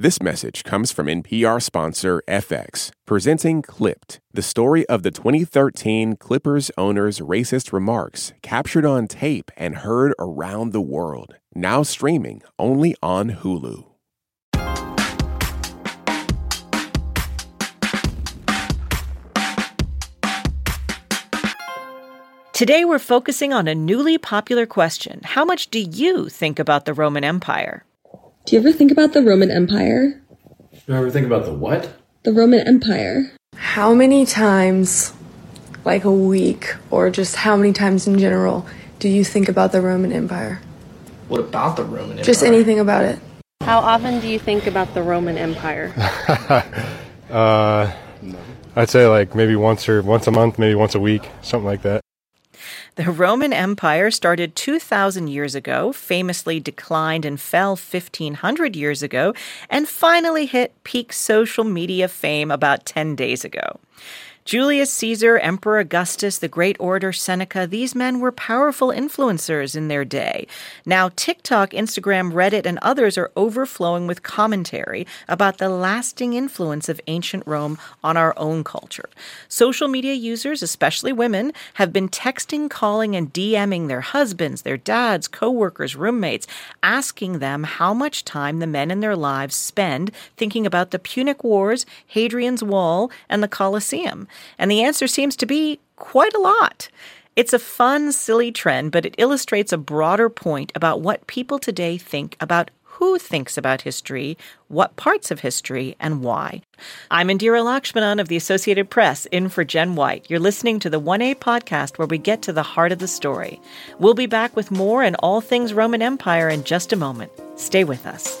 This message comes from NPR sponsor FX, presenting Clipped, the story of the 2013 Clippers owner's racist remarks captured on tape and heard around the world. Now streaming only on Hulu. Today we're focusing on a newly popular question. How much do you think about the Roman Empire? Do you ever think about the Roman Empire? Do I ever think about the what? The Roman Empire. How many times, like a week, or just how many times in general, do you think about the Roman Empire? What about the Roman Empire? Just anything about it. How often do you think about the Roman Empire? I'd say like maybe once a month, maybe once a week, something like that. The Roman Empire started 2,000 years ago, famously declined and fell 1,500 years ago, and finally hit peak social media fame about 10 days ago. Julius Caesar, Emperor Augustus, the great orator Seneca, these men were powerful influencers in their day. Now TikTok, Instagram, Reddit, and others are overflowing with commentary about the lasting influence of ancient Rome on our own culture. Social media users, especially women, have been texting, calling, and DMing their husbands, their dads, coworkers, roommates, asking them how much time the men in their lives spend thinking about the Punic Wars, Hadrian's Wall, and the Colosseum. And the answer seems to be quite a lot. It's a fun, silly trend, but it illustrates a broader point about what people today think about who thinks about history, what parts of history, and why. I'm Indira Lakshmanan of the Associated Press, in for Jen White. You're listening to the 1A podcast, where we get to the heart of the story. We'll be back with more and all things Roman Empire in just a moment. Stay with us.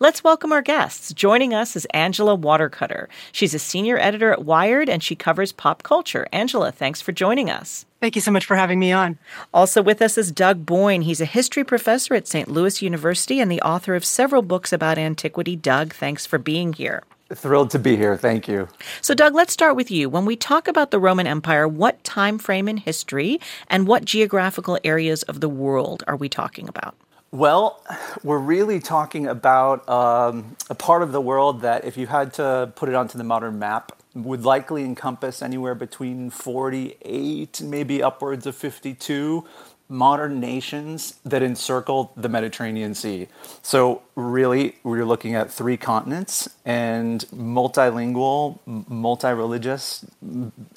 Let's welcome our guests. Joining us is Angela Watercutter. She's a senior editor at Wired, and she covers pop culture. Angela, thanks for joining us. Thank you so much for having me on. Also with us is Doug Boyne. He's a history professor at St. Louis University and the author of several books about antiquity. Doug, thanks for being here. Thrilled to be here. Thank you. So, Doug, let's start with you. When we talk about the Roman Empire, what time frame in history and what geographical areas of the world are we talking about? Well, we're really talking about a part of the world that, if you had to put it onto the modern map, would likely encompass anywhere between 48 and maybe upwards of 52 modern nations that encircle the Mediterranean Sea. So really, we're looking at three continents and multilingual, multi-religious,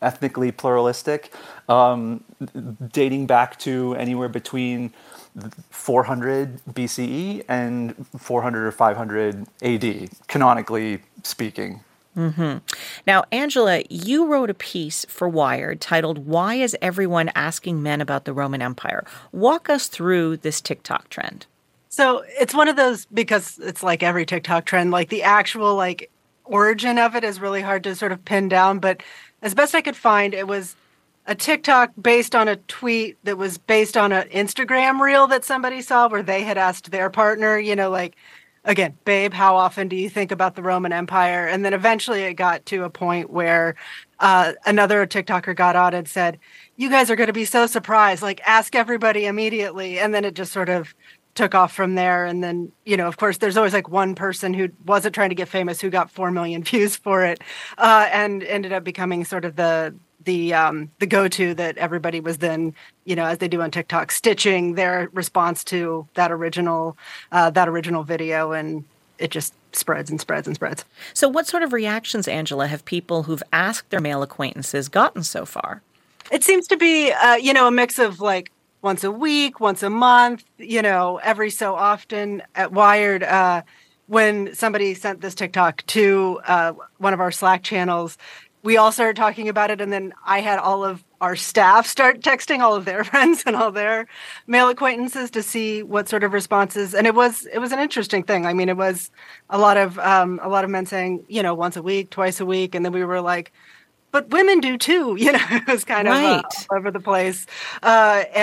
ethnically pluralistic, dating back to anywhere between 400 BCE and 400 or 500 AD, canonically speaking. Mm-hmm. Now, Angela, you wrote a piece for Wired titled, "Why is Everyone Asking Men About the Roman Empire?" Walk us through this TikTok trend. So it's one of those, because it's like every TikTok trend, like the actual like origin of it is really hard to sort of pin down. But as best I could find, it was a TikTok based on a tweet that was based on an Instagram reel that somebody saw where they had asked their partner, you know, like, again, babe, how often do you think about the Roman Empire? And then eventually it got to a point where another TikToker got on and said, you guys are going to be so surprised, like, ask everybody immediately. And then it just sort of took off from there. And then, you know, of course, there's always like one person who wasn't trying to get famous who got 4 million views for it and ended up becoming sort of the go-to that everybody was then, you know, as they do on TikTok, stitching their response to that original video, and it just spreads and spreads and spreads. So what sort of reactions, Angela, have people who've asked their male acquaintances gotten so far? It seems to be, you know, a mix of like once a week, once a month, you know, every so often. At Wired, when somebody sent this TikTok to one of our Slack channels, we all started talking about it, and then I had all of our staff start texting all of their friends and all their male acquaintances to see what sort of responses. And it was an interesting thing. I mean, it was a lot of men saying, you know, once a week, twice a week. And then we were like, but women do too. You know, it was kind of all over the place. It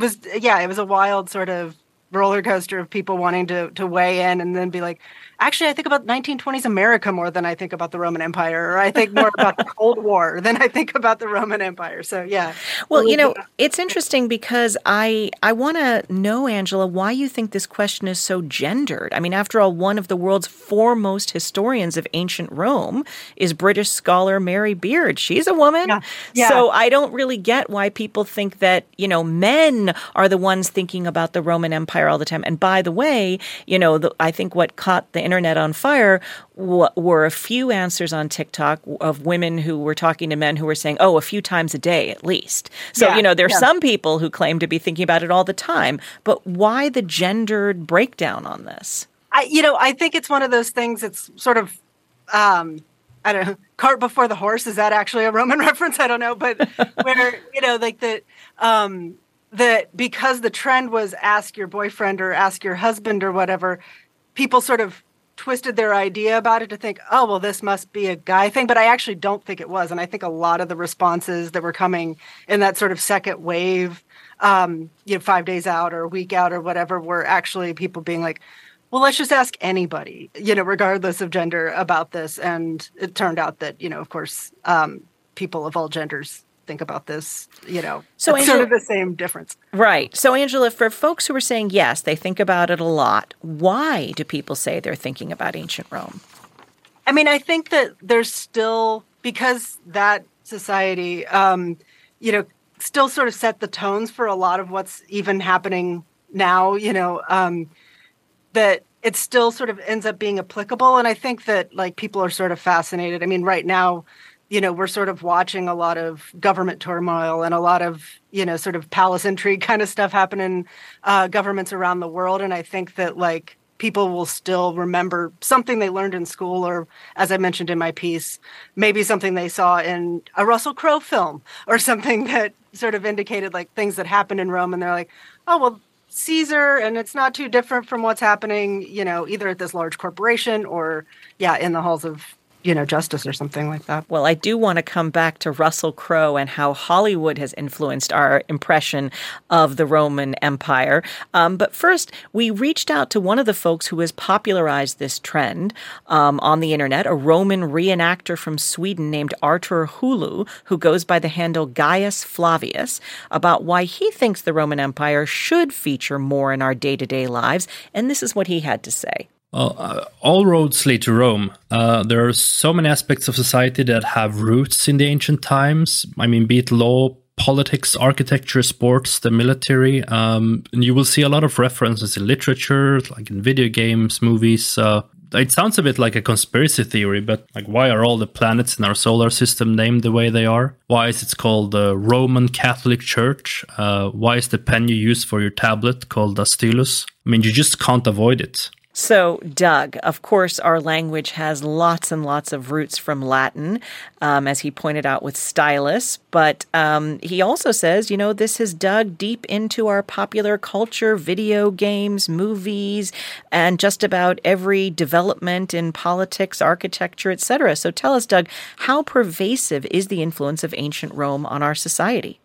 was a wild sort of roller coaster of people wanting to weigh in and then be like, actually, I think about 1920s America more than I think about the Roman Empire, or I think more about the Cold War than I think about the Roman Empire. So, yeah. Well, you know, it's interesting because I want to know, Angela, why you think this question is so gendered. I mean, after all, one of the world's foremost historians of ancient Rome is British scholar Mary Beard. She's a woman. Yeah. Yeah. So I don't really get why people think that, you know, men are the ones thinking about the Roman Empire all the time. And by the way, you know, I think what caught the internet on fire were a few answers on TikTok of women who were talking to men who were saying, oh, a few times a day at least. So, you know, there are some people who claim to be thinking about it all the time. But why the gendered breakdown on this? I think it's one of those things that's sort of, I don't know, cart before the horse. Is that actually a Roman reference? I don't know. But where, you know, like that because the trend was ask your boyfriend or ask your husband or whatever, people sort of twisted their idea about it to think, oh, well, this must be a guy thing. But I actually don't think it was. And I think a lot of the responses that were coming in that sort of second wave, 5 days out or a week out or whatever, were actually people being like, well, let's just ask anybody, you know, regardless of gender about this. And it turned out that, you know, of course, people of all genders think about this, you know, so it's Angela, sort of the same difference. Right. So, Angela, for folks who are saying, yes, they think about it a lot, why do people say they're thinking about ancient Rome? I mean, I think that there's still, because that society, you know, still sort of set the tones for a lot of what's even happening now, you know, that it still sort of ends up being applicable. And I think that, like, people are sort of fascinated. I mean, right now, you know, we're sort of watching a lot of government turmoil and a lot of, you know, sort of palace intrigue kind of stuff happen in governments around the world. And I think that, like, people will still remember something they learned in school or, as I mentioned in my piece, maybe something they saw in a Russell Crowe film or something that sort of indicated, like, things that happened in Rome. And they're like, oh, well, Caesar, and it's not too different from what's happening, you know, either at this large corporation or, yeah, in the halls of, you know, justice or something like that. Well, I do want to come back to Russell Crowe and how Hollywood has influenced our impression of the Roman Empire. But first, we reached out to one of the folks who has popularized this trend on the internet, a Roman reenactor from Sweden named Artur Hulu, who goes by the handle Gaius Flavius, about why he thinks the Roman Empire should feature more in our day-to-day lives. And this is what he had to say. All roads lead to Rome. There are so many aspects of society that have roots in the ancient times. I mean, be it law, politics, architecture, sports, the military. And you will see a lot of references in literature, like in video games, movies. It sounds a bit like a conspiracy theory, but like, why are all the planets in our solar system named the way they are? Why is it called the Roman Catholic Church? Why is the pen you use for your tablet called a stylus? I mean, you just can't avoid it. So, Doug, of course, our language has lots and lots of roots from Latin, as he pointed out with stylus. But he also says, you know, this has dug deep into our popular culture, video games, movies, and just about every development in politics, architecture, etc. So tell us, Doug, how pervasive is the influence of ancient Rome on our society?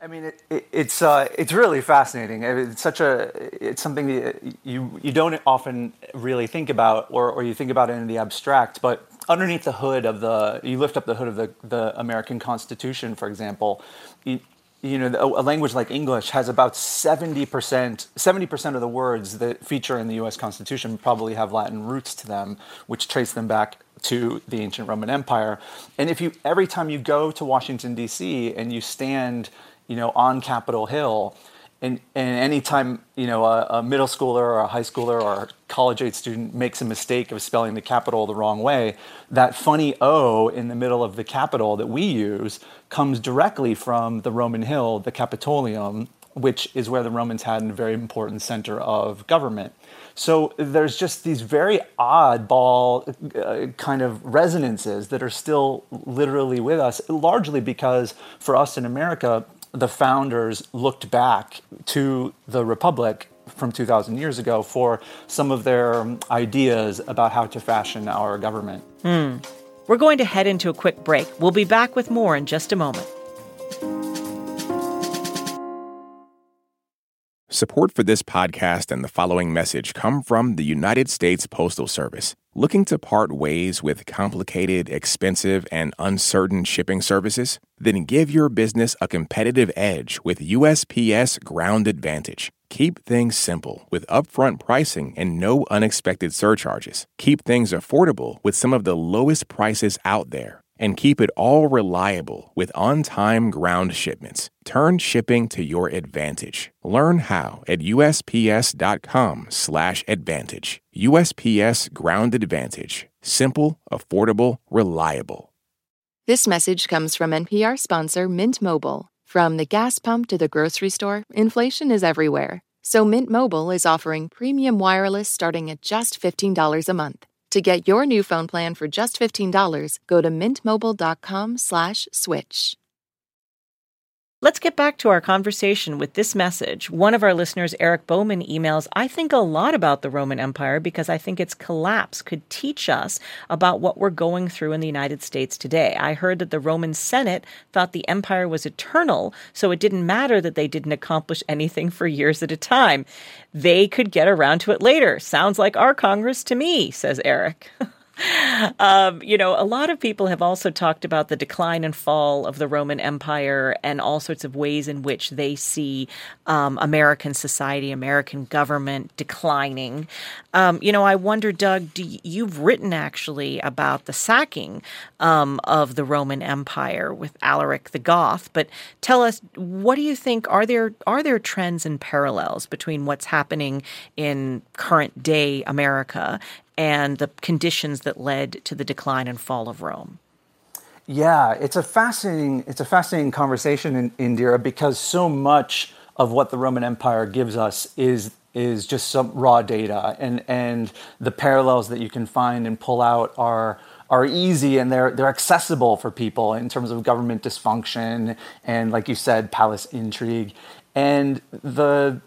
I mean, it's really fascinating. It's something that you don't often really think about, or you think about it in the abstract. But underneath the hood of you lift up the hood of the American Constitution, for example. You know, a language like English has about 70% of the words that feature in the U.S. Constitution probably have Latin roots to them, which trace them back to the ancient Roman Empire. And if you every time you go to Washington D.C. and you stand, you know, on Capitol Hill, and any time, you know, a middle schooler or a high schooler or a college-age student makes a mistake of spelling the Capitol the wrong way, that funny O in the middle of the Capitol that we use comes directly from the Roman hill, the Capitolium, which is where the Romans had a very important center of government. So there's just these very oddball kind of resonances that are still literally with us, largely because for us in America, the founders looked back to the Republic from 2,000 years ago for some of their ideas about how to fashion our government. We're going to head into a quick break. We'll be back with more in just a moment. Support for this podcast and the following message come from the United States Postal Service. Looking to part ways with complicated, expensive, and uncertain shipping services? Then give your business a competitive edge with USPS Ground Advantage. Keep things simple with upfront pricing and no unexpected surcharges. Keep things affordable with some of the lowest prices out there. And keep it all reliable with on-time ground shipments. Turn shipping to your advantage. Learn how at USPS.com/advantage. USPS Ground Advantage. Simple, affordable, reliable. This message comes from NPR sponsor Mint Mobile. From the gas pump to the grocery store, inflation is everywhere. So Mint Mobile is offering premium wireless starting at just $15 a month. To get your new phone plan for just $15, go to mintmobile.com/switch. Let's get back to our conversation with this message. One of our listeners, Eric Bowman, emails, I think a lot about the Roman Empire because I think its collapse could teach us about what we're going through in the United States today. I heard that the Roman Senate thought the empire was eternal, so it didn't matter that they didn't accomplish anything for years at a time. They could get around to it later. Sounds like our Congress to me, says Eric. A lot of people have also talked about the decline and fall of the Roman Empire and all sorts of ways in which they see American society, American government declining. I wonder, Doug, you've written actually about the sacking of the Roman Empire with Alaric the Goth. But tell us, what do you think, are there trends and parallels between what's happening in current day America and the conditions that led to the decline and fall of Rome? Yeah, it's a fascinating conversation, Indira, because so much of what the Roman Empire gives us is just some raw data, and the parallels that you can find and pull out are easy, and they're accessible for people in terms of government dysfunction and, like you said, palace intrigue. And the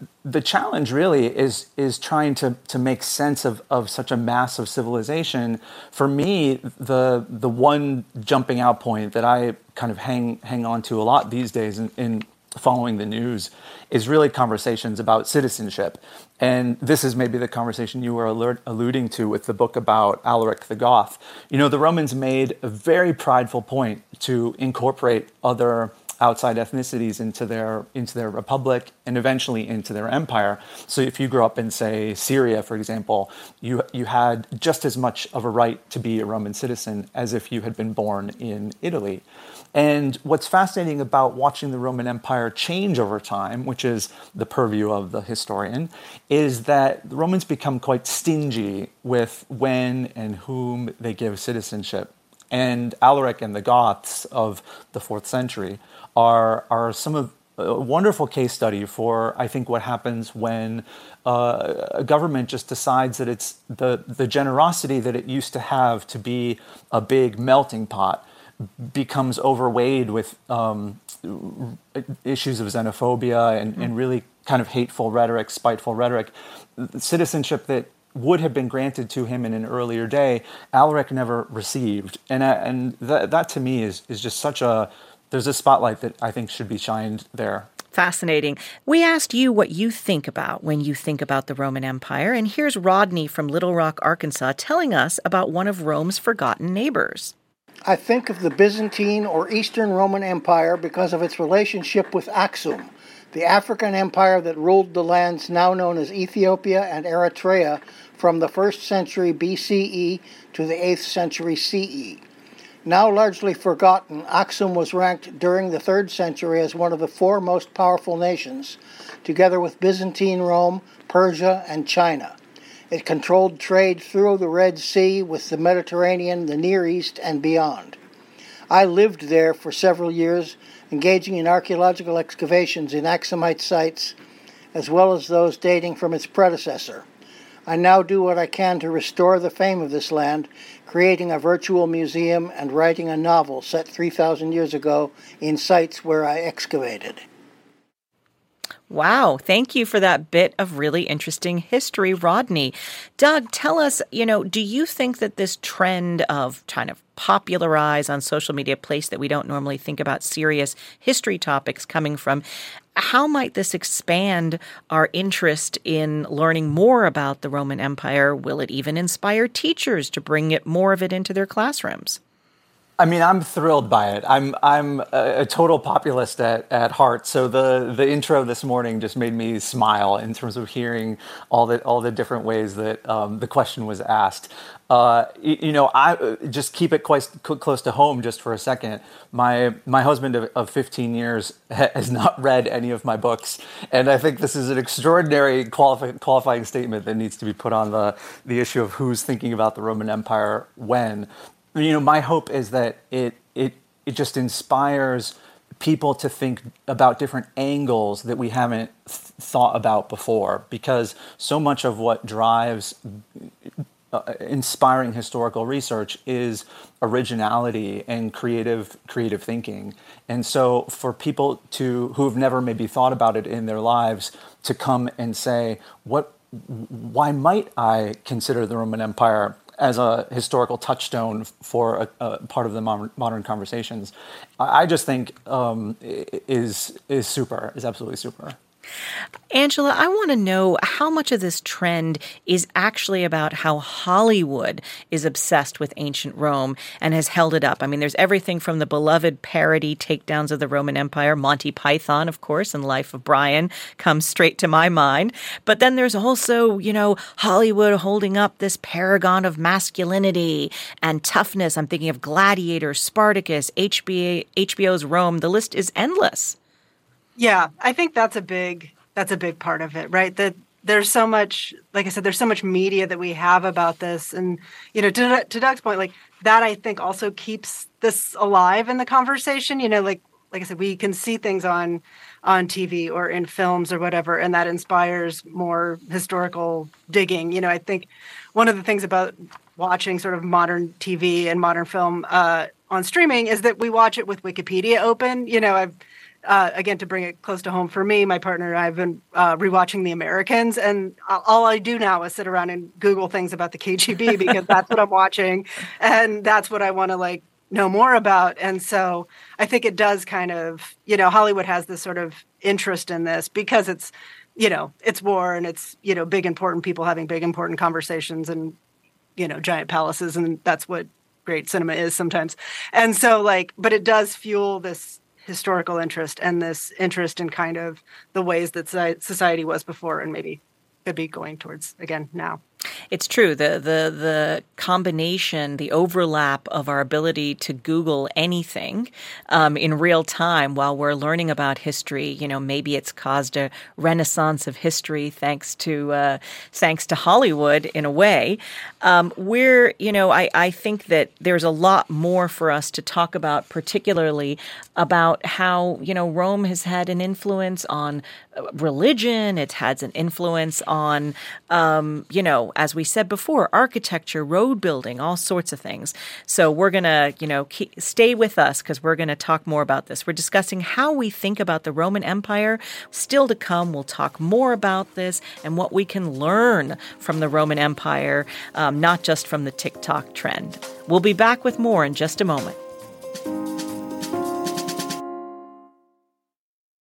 challenge really is trying to make sense of such a mass of civilization. For me, the one jumping out point that I kind of hang on to a lot these days in following the news is really conversations about citizenship. And this is maybe the conversation you were alluding to with the book about Alaric the Goth. The Romans made a very prideful point to incorporate other outside ethnicities into their republic and eventually into their empire. So if you grew up in, say, Syria, for example, you had just as much of a right to be a Roman citizen as if you had been born in Italy. And what's fascinating about watching the Roman Empire change over time, which is the purview of the historian, is that the Romans become quite stingy with when and whom they give citizenship. And Alaric and the Goths of the 4th century are some of a wonderful case study for, I think, what happens when a government just decides that it's the generosity that it used to have to be a big melting pot becomes overweighed with issues of xenophobia and really kind of hateful rhetoric, spiteful rhetoric. Citizenship that would have been granted to him in an earlier day, Alaric never received. And that to me is just such a, there's a spotlight that I think should be shined there. Fascinating. We asked you what you think about when you think about the Roman Empire. And here's Rodney from Little Rock, Arkansas, telling us about one of Rome's forgotten neighbors. I think of the Byzantine or Eastern Roman Empire because of its relationship with Aksum, the African empire that ruled the lands now known as Ethiopia and Eritrea from the 1st century BCE to the 8th century CE. Now largely forgotten, Aksum was ranked during the 3rd century as one of the four most powerful nations, together with Byzantine Rome, Persia, and China. It controlled trade through the Red Sea with the Mediterranean, the Near East, and beyond. I lived there for several years engaging in archaeological excavations in Aksumite sites, as well as those dating from its predecessor. I now do what I can to restore the fame of this land, creating a virtual museum and writing a novel set 3,000 years ago in sites where I excavated. Wow. Thank you for that bit of really interesting history, Rodney. Doug, tell us, do you think that this trend of kind of popularize on social media, a place that we don't normally think about serious history topics coming from, how might this expand our interest in learning more about the Roman Empire? Will it even inspire teachers to bring more of it into their classrooms? I mean, I'm thrilled by it. I'm a total populist at heart. So the intro this morning just made me smile in terms of hearing all the different ways that the question was asked. I just keep it quite close to home just for a second. My husband of 15 years has not read any of my books, and I think this is an extraordinary qualifying statement that needs to be put on the issue of who's thinking about the Roman Empire when. My hope is that it just inspires people to think about different angles that we haven't thought about before, because so much of what drives inspiring historical research is originality and creative thinking. And so for people who've never maybe thought about it in their lives to come and say, why might I consider the Roman Empire as a historical touchstone for a part of the modern conversations, I just think is super, is absolutely super. Angela, I want to know how much of this trend is actually about how Hollywood is obsessed with ancient Rome and has held it up. I mean, there's everything from the beloved parody takedowns of the Roman Empire, Monty Python, of course, and Life of Brian comes straight to my mind. But then there's also, Hollywood holding up this paragon of masculinity and toughness. I'm thinking of Gladiator, Spartacus, HBO's Rome. The list is endless. Yeah, I think that's a big part of it, right? That there's so much, like I said, there's so much media that we have about this, and to Doug's point, like that, I think also keeps this alive in the conversation. Like I said, we can see things on TV or in films or whatever, and that inspires more historical digging. I think one of the things about watching sort of modern TV and modern film on streaming is that we watch it with Wikipedia open. Again, to bring it close to home for me, my partner and I have been rewatching The Americans, and all I do now is sit around and Google things about the KGB because that's what I'm watching, and that's what I want to know more about. And so I think it does kind of, Hollywood has this sort of interest in this because it's, it's war and it's, big important people having big important conversations and, giant palaces, and that's what great cinema is sometimes. And so but it does fuel this historical interest and this interest in kind of the ways that society was before and maybe could be going towards again now. It's true. The combination, the overlap of our ability to Google anything in real time while we're learning about history, maybe it's caused a renaissance of history thanks to Hollywood in a way. I think that there's a lot more for us to talk about, particularly about how, Rome has had an influence on religion. It has an influence on, as we said before, architecture, road building, all sorts of things. So we're going to, stay with us because we're going to talk more about this. We're discussing how we think about the Roman Empire. Still to come, we'll talk more about this and what we can learn from the Roman Empire, not just from the TikTok trend. We'll be back with more in just a moment.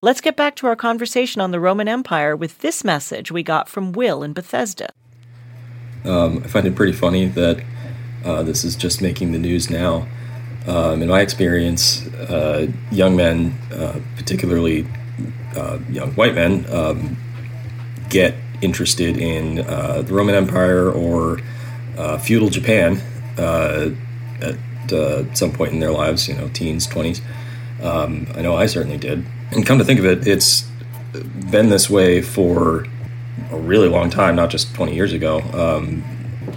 Let's get back to our conversation on the Roman Empire with this message we got from Will in Bethesda. I find it pretty funny that this is just making the news now. In my experience, young men, particularly young white men, get interested in the Roman Empire or feudal Japan at some point in their lives, you know, teens, 20s. I know I certainly did. And come to think of it, it's been this way for a really long time, not just 20 years ago.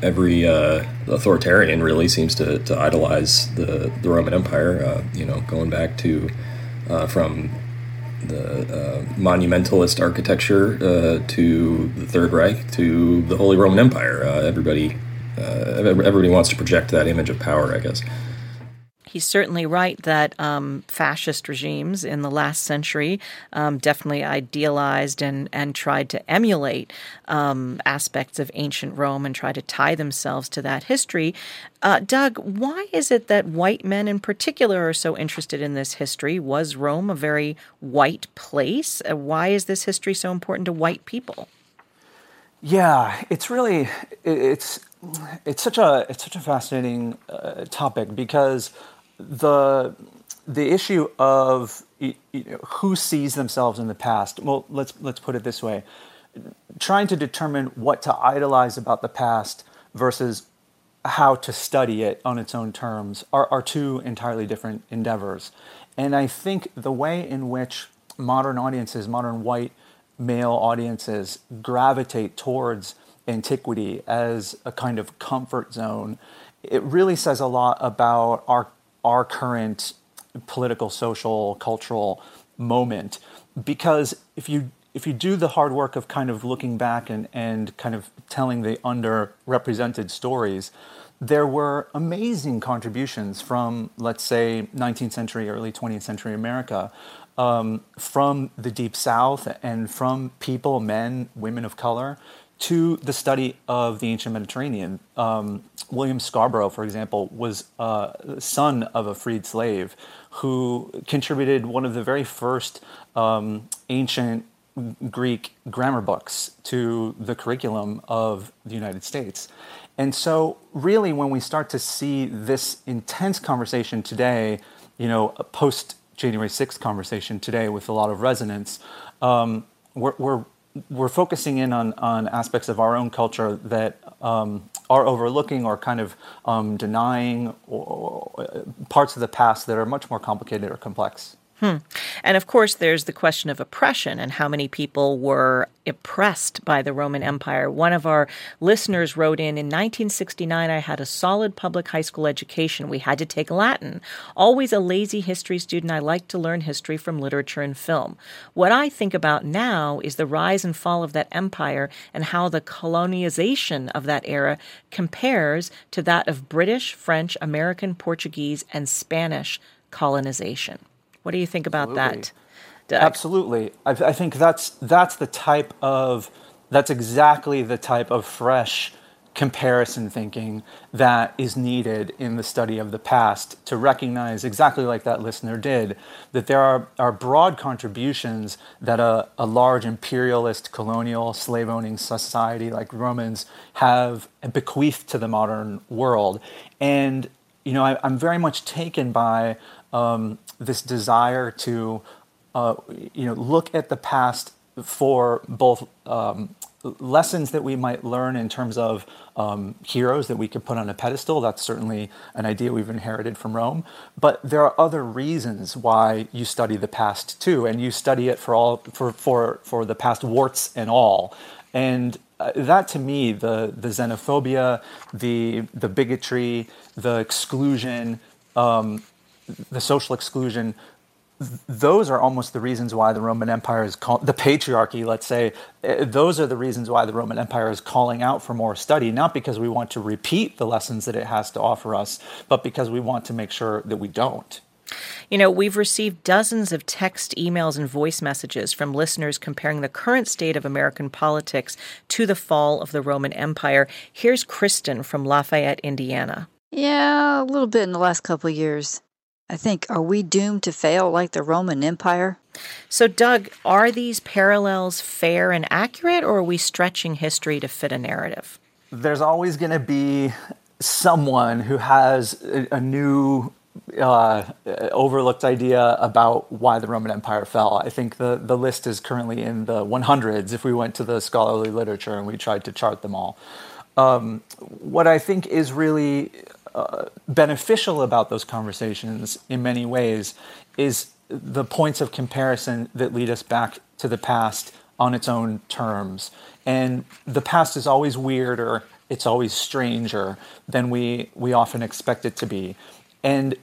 Every authoritarian really seems to idolize the Roman Empire, you know, going back to from the monumentalist architecture to the Third Reich to the Holy Roman Empire. Everybody wants to project that image of power, I guess. He's certainly right that fascist regimes in the last century definitely idealized and tried to emulate aspects of ancient Rome and try to tie themselves to that history. Doug, why is it that white men in particular are so interested in this history? Was Rome a very white place? Why is this history so important to white people? Yeah, it's such a fascinating topic because the issue of who sees themselves in the past. Well, let's put it this way: trying to determine what to idolize about the past versus how to study it on its own terms are two entirely different endeavors. And I think the way in which modern white male audiences gravitate towards antiquity as a kind of comfort zone, it really says a lot about our current political, social, cultural moment. Because if you do the hard work of kind of looking back and kind of telling the underrepresented stories, there were amazing contributions from, let's say, 19th century, early 20th century America, from the Deep South and from people, men, women of color, to the study of the ancient Mediterranean. William Scarborough, for example, was the son of a freed slave who contributed one of the very first ancient Greek grammar books to the curriculum of the United States. And so really when we start to see this intense conversation today, you know, a post-January 6th conversation today with a lot of resonance, we're focusing in on aspects of our own culture that are overlooking or kind of denying or parts of the past that are much more complicated or complex. And of course, there's the question of oppression and how many people were oppressed by the Roman Empire. One of our listeners wrote in 1969, I had a solid public high school education. We had to take Latin. Always a lazy history student, I liked to learn history from literature and film. What I think about now is the rise and fall of that empire and how the colonization of that era compares to that of British, French, American, Portuguese, and Spanish colonization. What do you think about that, Doug? Absolutely. I think that's exactly the type of fresh comparison thinking that is needed in the study of the past to recognize, exactly like that listener did, that there are broad contributions that a large imperialist, colonial, slave-owning society like Romans have bequeathed to the modern world. And, you know, I'm very much taken by this desire to, look at the past for both lessons that we might learn in terms of heroes that we could put on a pedestal. That's certainly an idea we've inherited from Rome. But there are other reasons why you study the past too, and you study it for the past warts and all. And that, to me, the xenophobia, the bigotry, the exclusion, the social exclusion, those are almost the reasons why the Roman Empire is called the patriarchy, let's say. Those are the reasons why the Roman Empire is calling out for more study, not because we want to repeat the lessons that it has to offer us, but because we want to make sure that we don't. You know, we've received dozens of text, emails, and voice messages from listeners comparing the current state of American politics to the fall of the Roman Empire. Here's Kristen from Lafayette, Indiana. Yeah, a little bit in the last couple of years. I think, are we doomed to fail like the Roman Empire? So, Doug, are these parallels fair and accurate, or are we stretching history to fit a narrative? There's always going to be someone who has a new overlooked idea about why the Roman Empire fell. I think the list is currently in the 100s if we went to the scholarly literature and we tried to chart them all. What I think is really beneficial about those conversations in many ways is the points of comparison that lead us back to the past on its own terms. And the past is always weirder, it's always stranger than we often expect it to be. And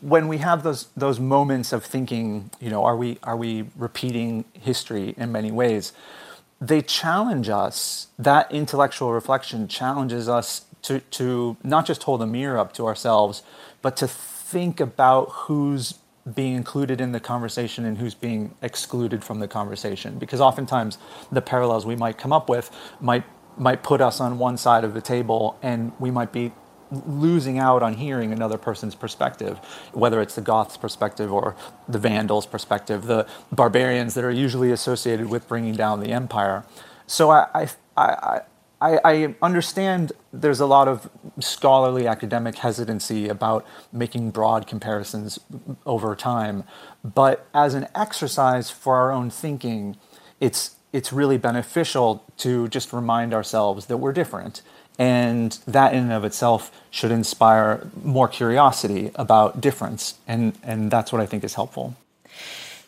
when we have those moments of thinking, you know, are we repeating history in many ways, they challenge us. That intellectual reflection challenges us to not just hold a mirror up to ourselves, but to think about who's being included in the conversation and who's being excluded from the conversation. Because oftentimes the parallels we might come up with might put us on one side of the table, and we might be losing out on hearing another person's perspective, whether it's the Goths' perspective or the Vandals' perspective, the barbarians that are usually associated with bringing down the empire. So I understand there's a lot of scholarly academic hesitancy about making broad comparisons over time, but as an exercise for our own thinking, it's really beneficial to just remind ourselves that we're different. And that in and of itself should inspire more curiosity about difference. And that's what I think is helpful.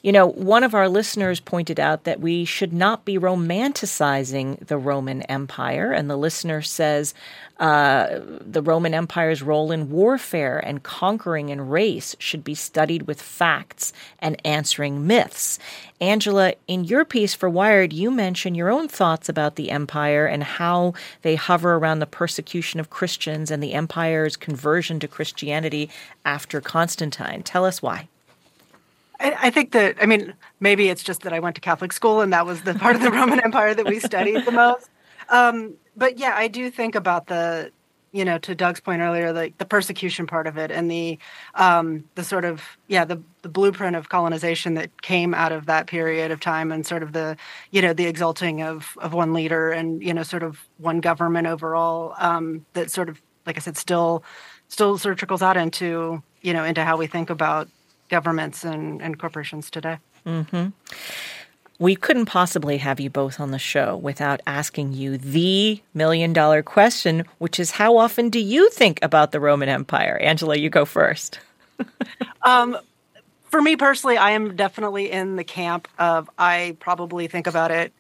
You know, one of our listeners pointed out that we should not be romanticizing the Roman Empire. And the listener says the Roman Empire's role in warfare and conquering and race should be studied with facts and answering myths. Angela, in your piece for Wired, you mention your own thoughts about the empire and how they hover around the persecution of Christians and the empire's conversion to Christianity after Constantine. Tell us why. I think that, I mean, maybe it's just that I went to Catholic school and that was the part of the Roman Empire that we studied the most. But yeah, I do think about the, you know, to Doug's point earlier, like the persecution part of it and the sort of, yeah, the blueprint of colonization that came out of that period of time and sort of the, you know, the exalting of one leader and, you know, sort of one government overall that sort of, like I said, still sort of trickles out into, you know, into how we think about governments and corporations today. Mm-hmm. We couldn't possibly have you both on the show without asking you the million-dollar question, which is how often do you think about the Roman Empire? Angela, you go first. For me personally, I am definitely in the camp of I probably think about it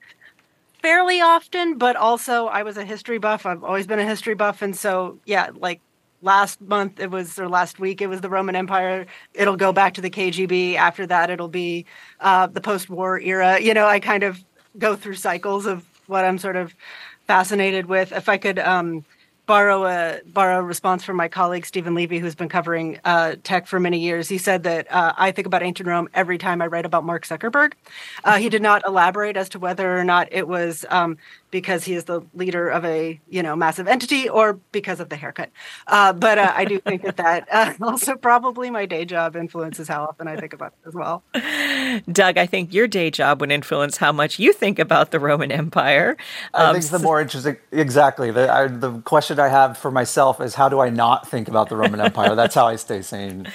fairly often, but also I was a history buff. I've always been a history buff. And so, yeah, like, last week, it was the Roman Empire. It'll go back to the KGB. After that, it'll be the post-war era. You know, I kind of go through cycles of what I'm sort of fascinated with. If I could borrow a response from my colleague, Stephen Levy, who's been covering tech for many years, he said that I think about ancient Rome every time I write about Mark Zuckerberg. He did not elaborate as to whether or not it was because he is the leader of a, you know, massive entity or because of the haircut. But I do think that also probably my day job influences how often I think about it as well. Doug, I think your day job would influence how much you think about the Roman Empire. I think the more interesting, exactly. The question I have for myself is how do I not think about the Roman Empire? That's how I stay sane.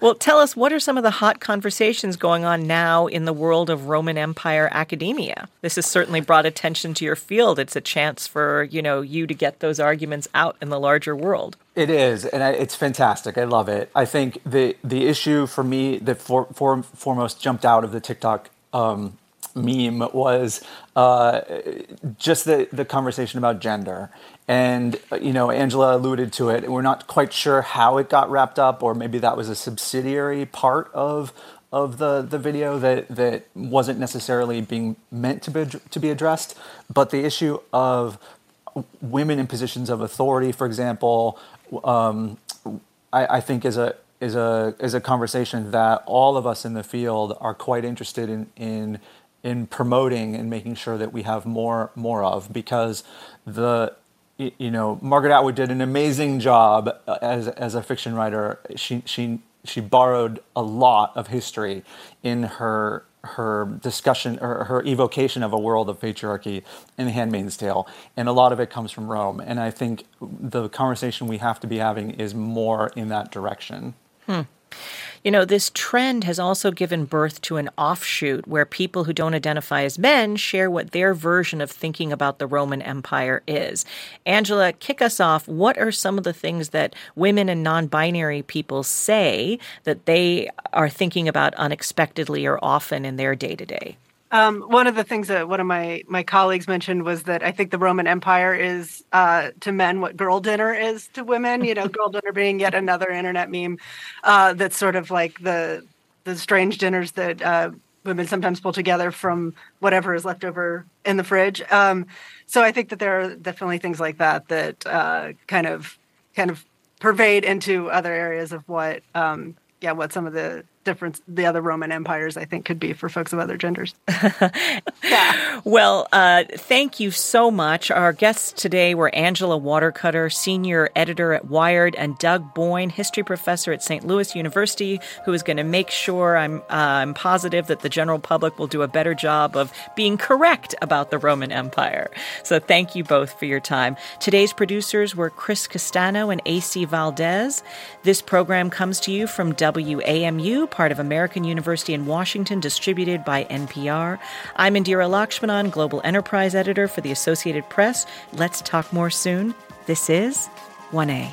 Well, tell us, what are some of the hot conversations going on now in the world of Roman Empire academia? This has certainly brought attention to your field. It's a chance for, you know, you to get those arguments out in the larger world. It is, and it's fantastic. I love it. I think the issue for me that foremost jumped out of the TikTok meme was just the conversation about gender. And, you know, Angela alluded to it. We're not quite sure how it got wrapped up, or maybe that was a subsidiary part of the video that wasn't necessarily being meant to be addressed, but the issue of women in positions of authority, for example, I think is a is a conversation that all of us in the field are quite interested in promoting and making sure that we have more of, because Margaret Atwood did an amazing job as a fiction writer. She borrowed a lot of history in her discussion or her evocation of a world of patriarchy in Handmaid's Tale, and a lot of it comes from Rome. And I think the conversation we have to be having is more in that direction. You know, this trend has also given birth to an offshoot where people who don't identify as men share what their version of thinking about the Roman Empire is. Angela, kick us off. What are some of the things that women and non-binary people say that they are thinking about unexpectedly or often in their day-to-day? One of the things that one of my colleagues mentioned was that I think the Roman Empire is to men what girl dinner is to women, girl dinner being yet another internet meme that's sort of like the strange dinners that women sometimes pull together from whatever is left over in the fridge. So I think that there are definitely things like that kind of pervade into other areas of what some of the other Roman empires, I think, could be for folks of other genders. Yeah. Well, thank you so much. Our guests today were Angela Watercutter, senior editor at Wired, and Doug Boyne, history professor at St. Louis University, who is going to make sure, I'm positive, that the general public will do a better job of being correct about the Roman Empire. So thank you both for your time. Today's producers were Chris Castano and A.C. Valdez. This program comes to you from WAMU, part of American University in Washington, distributed by NPR. I'm Indira Lakshmanan, Global Enterprise Editor for the Associated Press. Let's talk more soon. This is 1A.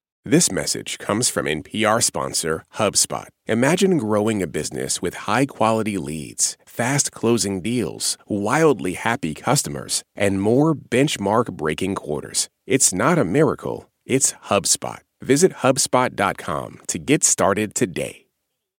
This message comes from NPR sponsor HubSpot. Imagine growing a business with high-quality leads, fast-closing deals, wildly happy customers, and more benchmark-breaking quarters. It's not a miracle. It's HubSpot. Visit HubSpot.com to get started today.